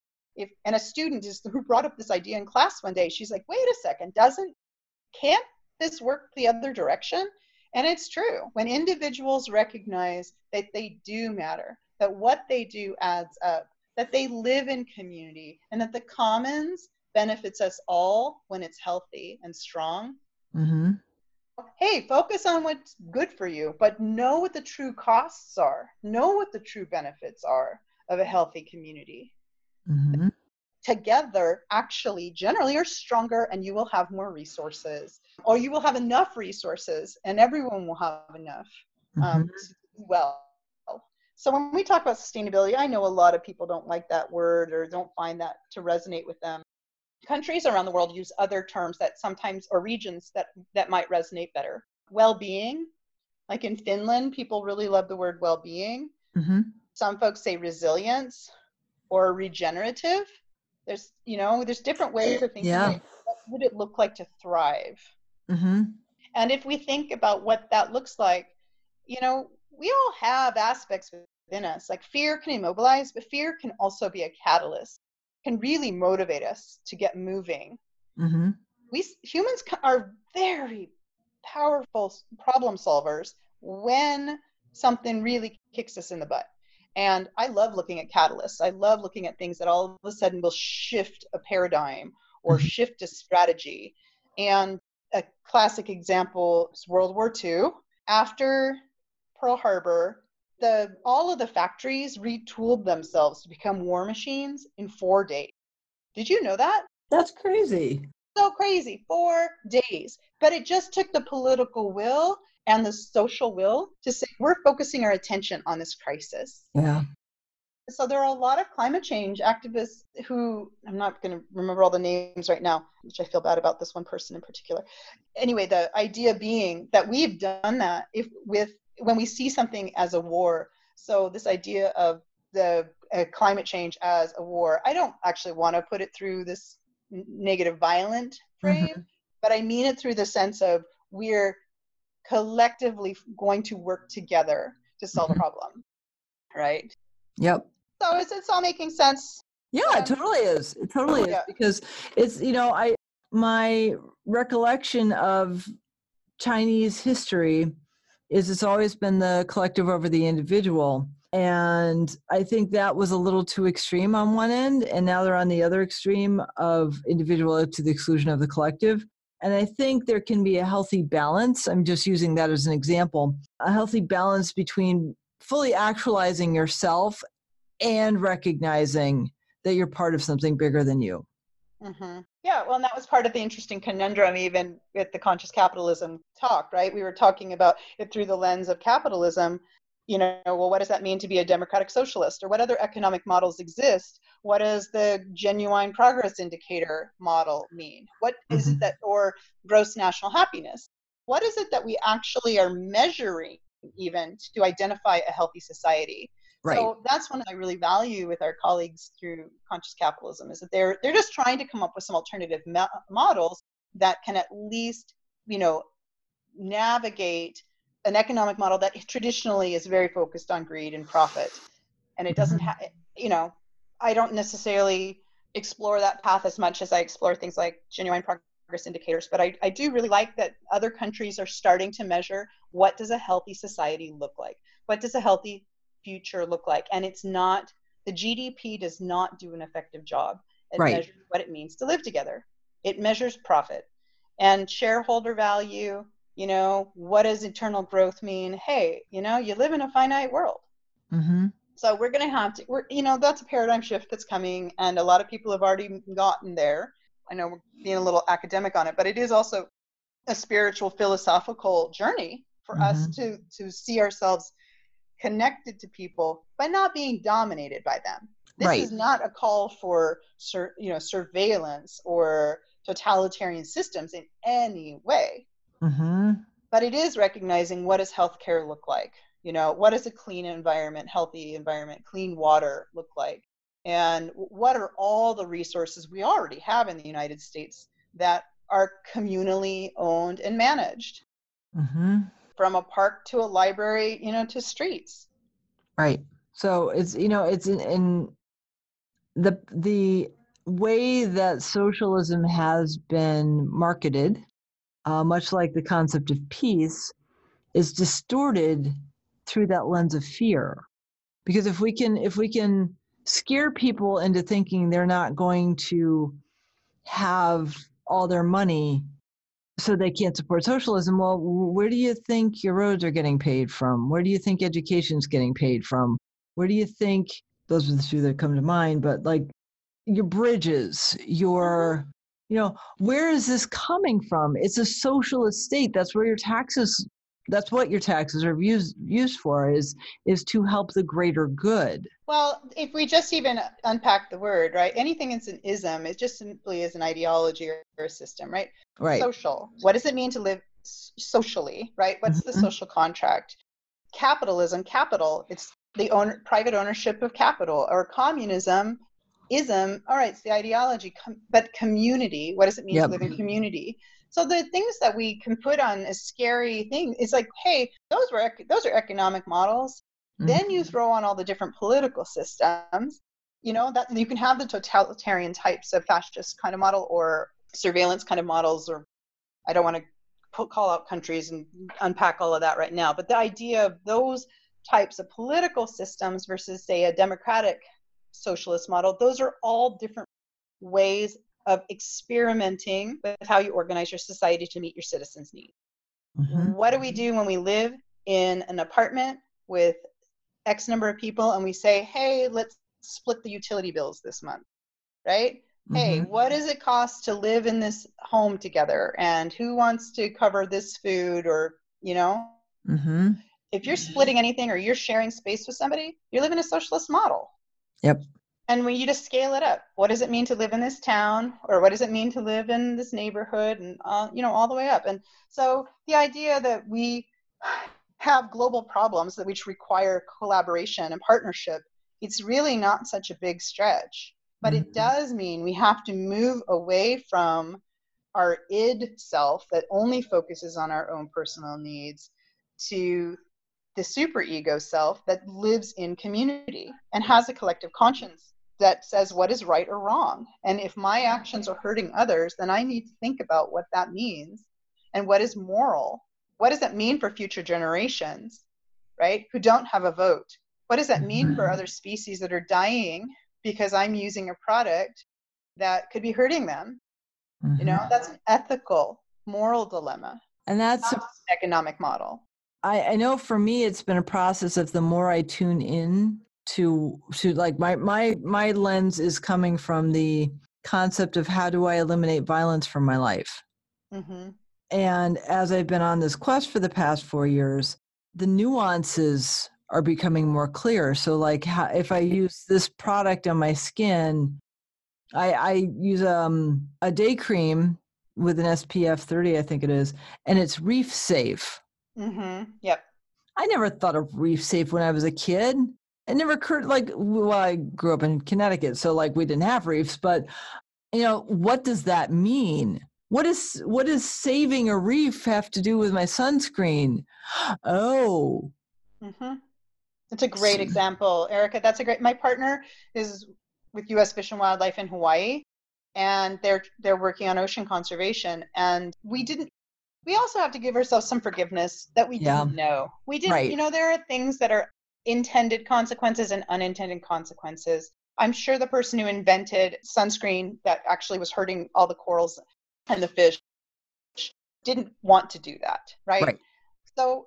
And a student who brought up this idea in class one day. She's like, wait a second, can't this work the other direction? And it's true. When individuals recognize that they do matter, that what they do adds up, that they live in community, and that the commons benefits us all when it's healthy and strong. Hey, focus on what's good for you, but know what the true costs are. Know what the true benefits are of a healthy community. Together, actually, generally are stronger, and you will have more resources, or you will have enough resources, and everyone will have enough to do well. So when we talk about sustainability, I know a lot of people don't like that word or don't find that to resonate with them. Countries around the world use other terms that sometimes, or regions that might resonate better. Well-being, like in Finland, people really love the word well-being. Some folks say resilience or regenerative. There's, there's different ways of thinking. Yeah. Like, what would it look like to thrive? And if we think about what that looks like, we all have aspects within us. Like fear can immobilize, but fear can also be a catalyst. Can really motivate us to get moving. We humans are very powerful problem solvers when something really kicks us in the butt. And I love looking at catalysts. I love looking at things that all of a sudden will shift a paradigm or shift a strategy. And a classic example is World War II. After Pearl Harbor, all of the factories retooled themselves to become war machines in 4 days. Did you know that? That's crazy. So crazy. 4 days. But it just took the political will and the social will to say, we're focusing our attention on this crisis. Yeah. So there are a lot of climate change activists who, I'm not going to remember all the names right now, which I feel bad about this one person in particular. Anyway, the idea being that we've done that when we see something as a war. So this idea of the climate change as a war, I don't actually want to put it through this negative violent frame, mm-hmm. but I mean it through the sense of we're collectively going to work together to solve mm-hmm. the problem, right? Yep. So it's all making sense. Yeah, it totally is. It totally is, because it's, you know, my recollection of Chinese history is it's always been the collective over the individual. And I think that was a little too extreme on one end, and now they're on the other extreme of individual to the exclusion of the collective. And I think there can be a healthy balance. I'm just using that as an example, a healthy balance between fully actualizing yourself and recognizing that you're part of something bigger than you. Mm-hmm. Yeah, well, and that was part of the interesting conundrum even with the conscious capitalism talk, right? We were talking about it through the lens of capitalism. You know, well, what does that mean to be a democratic socialist? Or what other economic models exist? What does the genuine progress indicator model mean? What mm-hmm. is it that, or gross national happiness? What is it that we actually are measuring even to identify a healthy society? Right. So that's one that I really value with our colleagues through conscious capitalism, is that they're just trying to come up with some alternative models that can at least, you know, navigate an economic model that traditionally is very focused on greed and profit. And it doesn't have, you know, I don't necessarily explore that path as much as I explore things like genuine progress indicators, but I do really like that other countries are starting to measure, what does a healthy society look like? What does a healthy future look like? And it's not, the GDP does not do an effective job at right. measuring what it means to live together. It measures profit and shareholder value. You know, what does internal growth mean? Hey, you know, you live in a finite world. Mm-hmm. So we're going to have to, you know, that's a paradigm shift that's coming. And a lot of people have already gotten there. I know we're being a little academic on it, but it is also a spiritual, philosophical journey for mm-hmm. us to see ourselves connected to people, but not being dominated by them. This right. is not a call for, you know, surveillance or totalitarian systems in any way. Mm-hmm. But it is recognizing, what does healthcare look like? You know, what does a clean environment, healthy environment, clean water look like? And what are all the resources we already have in the United States that are communally owned and managed? Mm-hmm. From a park to a library, you know, to streets. Right. So it's, you know, it's in the way that socialism has been marketed, much like the concept of peace, is distorted through that lens of fear. Because if we can scare people into thinking they're not going to have all their money so they can't support socialism, well, where do you think your roads are getting paid from? Where do you think education's getting paid from? Where do you think, those are the two that come to mind, but like your bridges, your... You know, where is this coming from? It's a socialist state. That's where your taxes, that's what your taxes are used for, is to help the greater good. Well, if we just even unpack the word, right? Anything is an ism. It just simply is an ideology or a system, right? Right. Social. What does it mean to live socially, right? What's mm-hmm. the social contract? Capitalism, capital. It's the private ownership of capital. Or communism. Ism, all right, it's the ideology, but community, what does it mean yep. to live in community? So the things that we can put on a scary thing, it's like, hey, those are economic models. Mm-hmm. Then you throw on all the different political systems, you know, that you can have the totalitarian types of fascist kind of model or surveillance kind of models, or I don't want to call out countries and unpack all of that right now, but the idea of those types of political systems versus, say, a democratic socialist model, those are all different ways of experimenting with how you organize your society to meet your citizens' needs. Mm-hmm. What do we do when we live in an apartment with X number of people and we say, hey, let's split the utility bills this month, right? hey, what does it cost to live in this home together? And who wants to cover this food? Or, you know, if you're splitting anything or you're sharing space with somebody, you're living a socialist model. Yep. And when you just scale it up, what does it mean to live in this town? Or what does it mean to live in this neighborhood? And, you know, all the way up. And so the idea that we have global problems that which require collaboration and partnership, it's really not such a big stretch. But it does mean we have to move away from our id self that only focuses on our own personal needs to the superego self that lives in community and has a collective conscience that says what is right or wrong. And if my actions are hurting others, then I need to think about what that means and what is moral. What does that mean for future generations, right, who don't have a vote? What does that mean for other species that are dying because I'm using a product that could be hurting them? You know, that's an ethical, moral dilemma. And that's an economic model. I know for me, it's been a process of the more I tune in to like my lens is coming from the concept of how do I eliminate violence from my life? And as I've been on this quest for the past 4 years, the nuances are becoming more clear. So like how, if I use this product on my skin, I use a day cream with an SPF 30, I think it is, and it's reef safe. Yep. I never thought of reef safe when I was a kid. It never occurred, like, well, I grew up in Connecticut, so like we didn't have reefs, but you know, what does that mean? What is saving a reef have to do with my sunscreen? Oh. That's a great example, Erica. That's a great, my partner is with U.S. Fish and Wildlife in Hawaii, and they're working on ocean conservation. And we also have to give ourselves some forgiveness that we didn't know. We didn't, you know, there are things that are intended consequences and unintended consequences. I'm sure the person who invented sunscreen that actually was hurting all the corals and the fish didn't want to do that, right? So,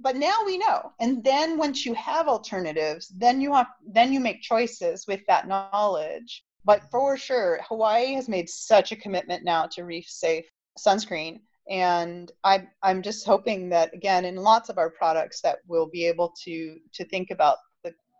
but now we know. And then once you have alternatives, then you make choices with that knowledge. But for sure, Hawaii has made such a commitment now to reef safe sunscreen. And I'm just hoping that, again, in lots of our products, that we'll be able to think about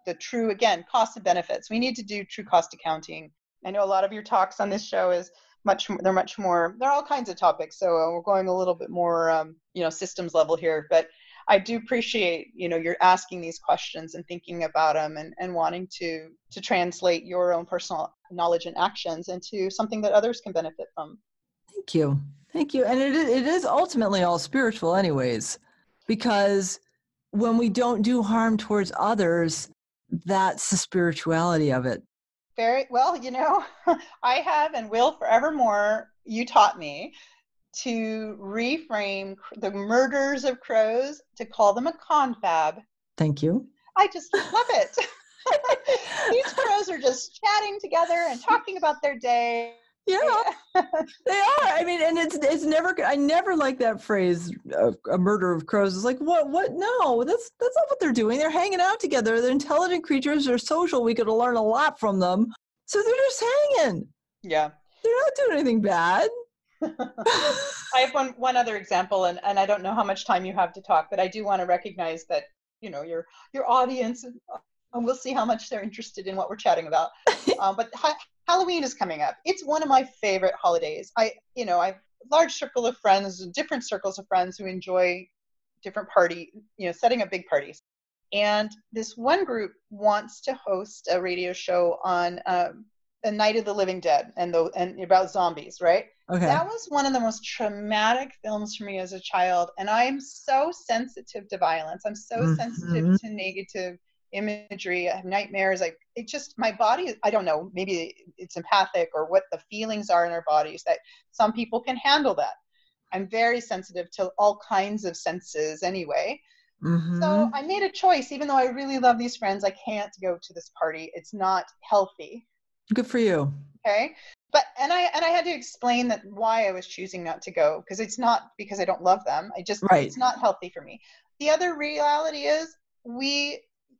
the true, again, cost and benefits. We need to do true cost accounting. I know a lot of your talks on this show is much more, there are all kinds of topics. So we're going a little bit more, you know, systems level here, but I do appreciate, you know, you're asking these questions and thinking about them and wanting to translate your own personal knowledge and actions into something that others can benefit from. Thank you. Thank you. And it is ultimately all spiritual anyways, because when we don't do harm towards others, that's the spirituality of it. Very well, you know, I have and will forevermore. You taught me to reframe the murders of crows to call them a confab. Thank you. I just love it. These crows are just chatting together and talking about their day. Yeah, they are. I mean, and it's never. I never like that phrase, a murder of crows. It's like what? No, that's not what they're doing. They're hanging out together. They're intelligent creatures. They're social. We could learn a lot from them. So they're just hanging. Yeah, they're not doing anything bad. I have one other example, and I don't know how much time you have to talk, but I do want to recognize that, you know, your audience, and we'll see how much they're interested in what we're chatting about. But Halloween is coming up. It's one of my favorite holidays. I have a large circle of friends, different circles of friends who enjoy different party, you know, setting up big parties. And this one group wants to host a radio show on the Night of the Living Dead and about zombies, right? Okay. That was one of the most traumatic films for me as a child. And I am so sensitive to violence. I'm so sensitive to negative imagery. I have nightmares. It just, my body, I don't know, maybe it's empathic or what the feelings are in our bodies that some people can handle that. I'm very sensitive to all kinds of senses anyway. So I made a choice, even though I really love these friends, I can't go to this party. It's not healthy. Good for you. Okay. But, and I had to explain that why I was choosing not to go, because it's not because I don't love them. I just, it's not healthy for me. The other reality is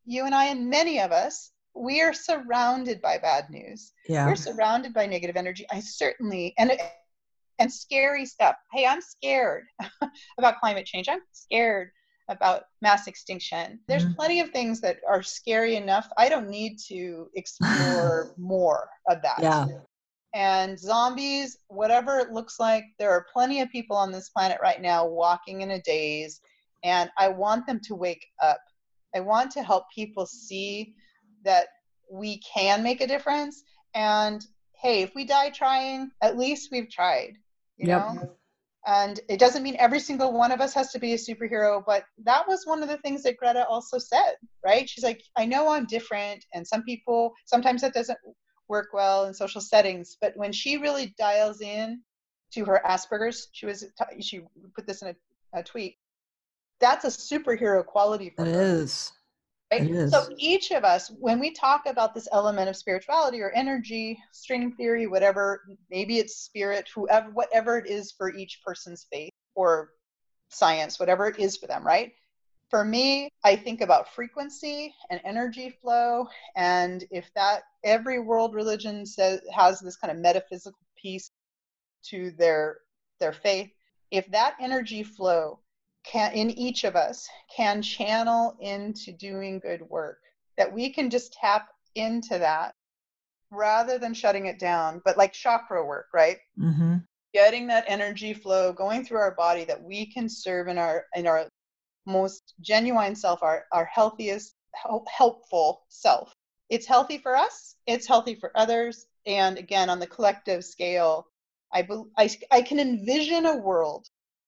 you and I, and many of us we are surrounded by bad news. Yeah. We're surrounded by negative energy. I certainly, and scary stuff. Hey, I'm scared about climate change. I'm scared about mass extinction. There's plenty of things that are scary enough. I don't need to explore more of that. Yeah. And zombies, whatever it looks like, there are plenty of people on this planet right now walking in a daze. And I want them to wake up. I want to help people see that we can make a difference. And hey, if we die trying, at least we've tried, you know? And it doesn't mean every single one of us has to be a superhero, but that was one of the things that Greta also said, right? She's like, I know I'm different. And some people, sometimes that doesn't work well in social settings, but when she really dials in to her Asperger's, she put this in a tweet. That's a superhero quality for her. It is. So each of us, when we talk about this element of spirituality or energy, string theory, whatever, maybe it's spirit, whoever, whatever it is for each person's faith or science, whatever it is for them, right? For me, I think about frequency and energy flow. And if that, every world religion says, has this kind of metaphysical piece to their faith, if that energy flow can, in each of us, can channel into doing good work, that we can just tap into that rather than shutting it down, but like chakra work, right? Mm-hmm. Getting that energy flow going through our body that we can serve in our most genuine self, our healthiest, helpful self. It's healthy for us. It's healthy for others. And again, on the collective scale, I can envision a world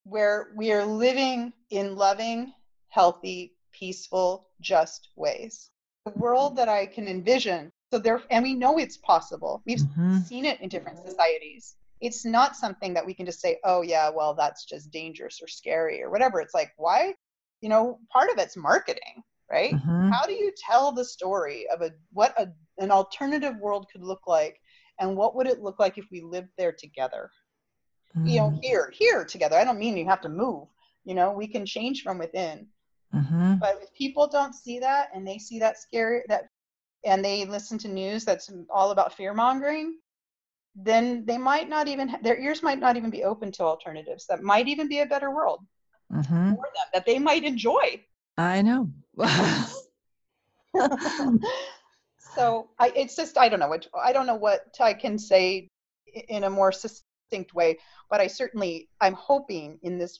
where we are living in loving, healthy, peaceful, just ways. The world that I can envision. So there, and we know it's possible. We've seen it in different societies. It's not something that we can just say, oh yeah, well, that's just dangerous or scary or whatever. It's like, why? You know, part of it's marketing, right? How do you tell the story of an alternative world could look like, and what would it look like if we lived there together? You know, here together. I don't mean you have to move, you know, we can change from within. But if people don't see that and they see that scary, that, and they listen to news that's all about fear mongering, then they might not even, their ears might not even be open to alternatives that might even be a better world for them, that they might enjoy. I know. So it's just, I don't know what I can say in a more distinct way, but I'm hoping in this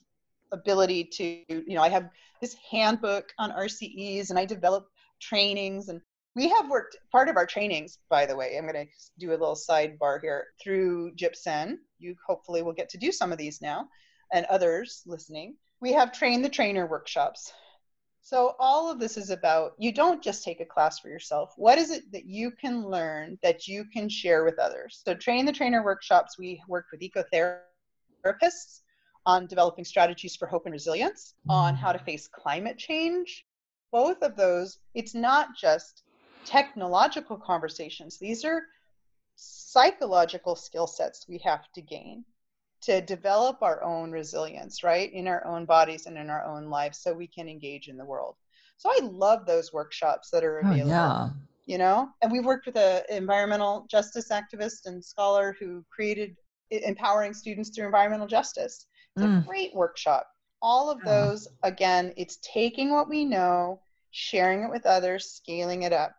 ability to, you know, I have this handbook on RCEs and I develop trainings, and we have worked part of our trainings, by the way, I'm going to do a little sidebar here, through GYPSEN. You hopefully will get to do some of these now, and others listening. We have train the trainer workshops. So all of this is about, you don't just take a class for yourself. What is it that you can learn that you can share with others? So train the trainer workshops, we worked with ecotherapists on developing strategies for hope and resilience, on how to face climate change. Both of those, it's not just technological conversations. These are psychological skill sets we have to gain to develop our own resilience, right, in our own bodies and in our own lives, so we can engage in the world. So I love those workshops that are available, you know, and we've worked with an environmental justice activist and scholar who created Empowering Students Through Environmental Justice. It's a great workshop. All of those, again, it's taking what we know, sharing it with others, scaling it up.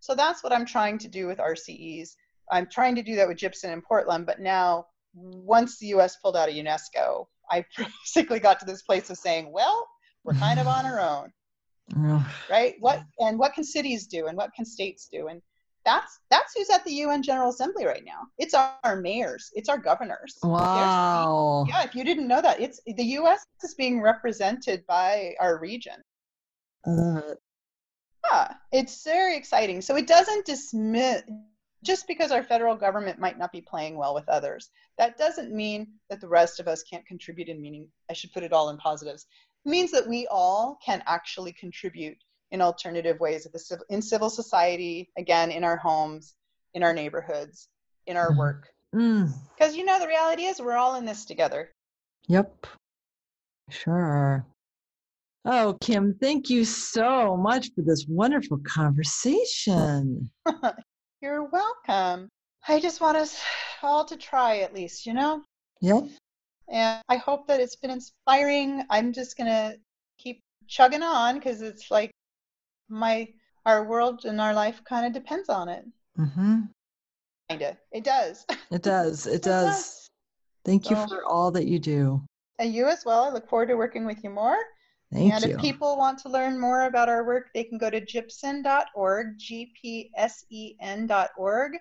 So that's what I'm trying to do with RCEs. I'm trying to do that with GYPSEN in Portland, but now, once the U.S. pulled out of UNESCO, I basically got to this place of saying, well, we're kind of on our own, right? What can cities do, and what can states do? And that's who's at the UN General Assembly right now. It's our mayors. It's our governors. Wow. Yeah, if you didn't know that, it's the U.S. is being represented by our region. Yeah, it's very exciting. So it doesn't dismiss. Just because our federal government might not be playing well with others, that doesn't mean that the rest of us can't contribute in meaning. I should put it all in positives. It means that we all can actually contribute in alternative ways in civil society, again, in our homes, in our neighborhoods, in our work. Because, you know, the reality is we're all in this together. Sure. Oh, Kim, thank you so much for this wonderful conversation. You're welcome. I just want us all to try at least, you know? Yep. And I hope that it's been inspiring. I'm just going to keep chugging on because it's like our world and our life kind of depends on it. Mm-hmm. Kind of. It does. It does. It does. Thank you for all that you do. And you as well. I look forward to working with you more. Thank you. And if people want to learn more about our work, they can go to GYPSEN.org, GPSEN.org.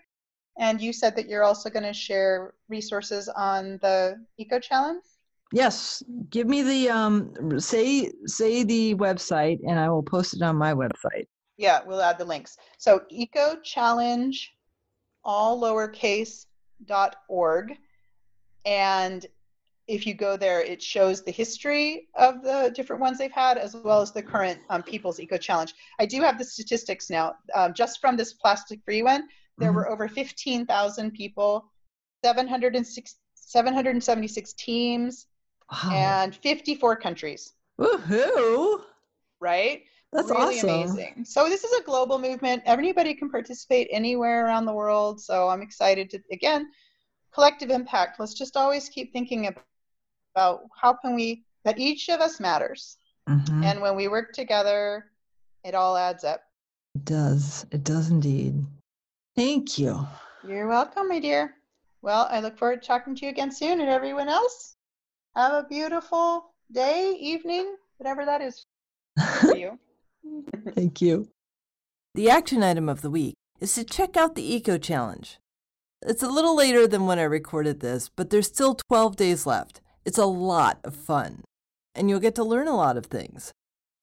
And you said that you're also going to share resources on the Eco Challenge? Yes. Give me the, say the website and I will post it on my website. Yeah, we'll add the links. So EcoChallenge, all lowercase, .org. And if you go there, it shows the history of the different ones they've had, as well as the current People's Eco Challenge. I do have the statistics now. Just from this plastic-free one, there were over 15,000 people, 776 teams, wow, and 54 countries. Woohoo! Right? That's really awesome. Amazing. So this is a global movement. Everybody can participate anywhere around the world. So I'm excited to, again, collective impact. Let's just always keep thinking about how can we, that each of us matters. Mm-hmm. And when we work together, it all adds up. It does. It does indeed. Thank you. You're welcome, my dear. Well, I look forward to talking to you again soon. And everyone else, have a beautiful day, evening, whatever that is for you. Thank you. The action item of the week is to check out the Eco Challenge. It's a little later than when I recorded this, but there's still 12 days left. It's a lot of fun, and you'll get to learn a lot of things.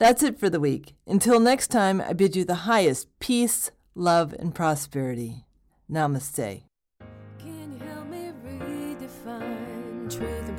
That's it for the week. Until next time, I bid you the highest peace, love, and prosperity. Namaste. Can you help me redefine truth and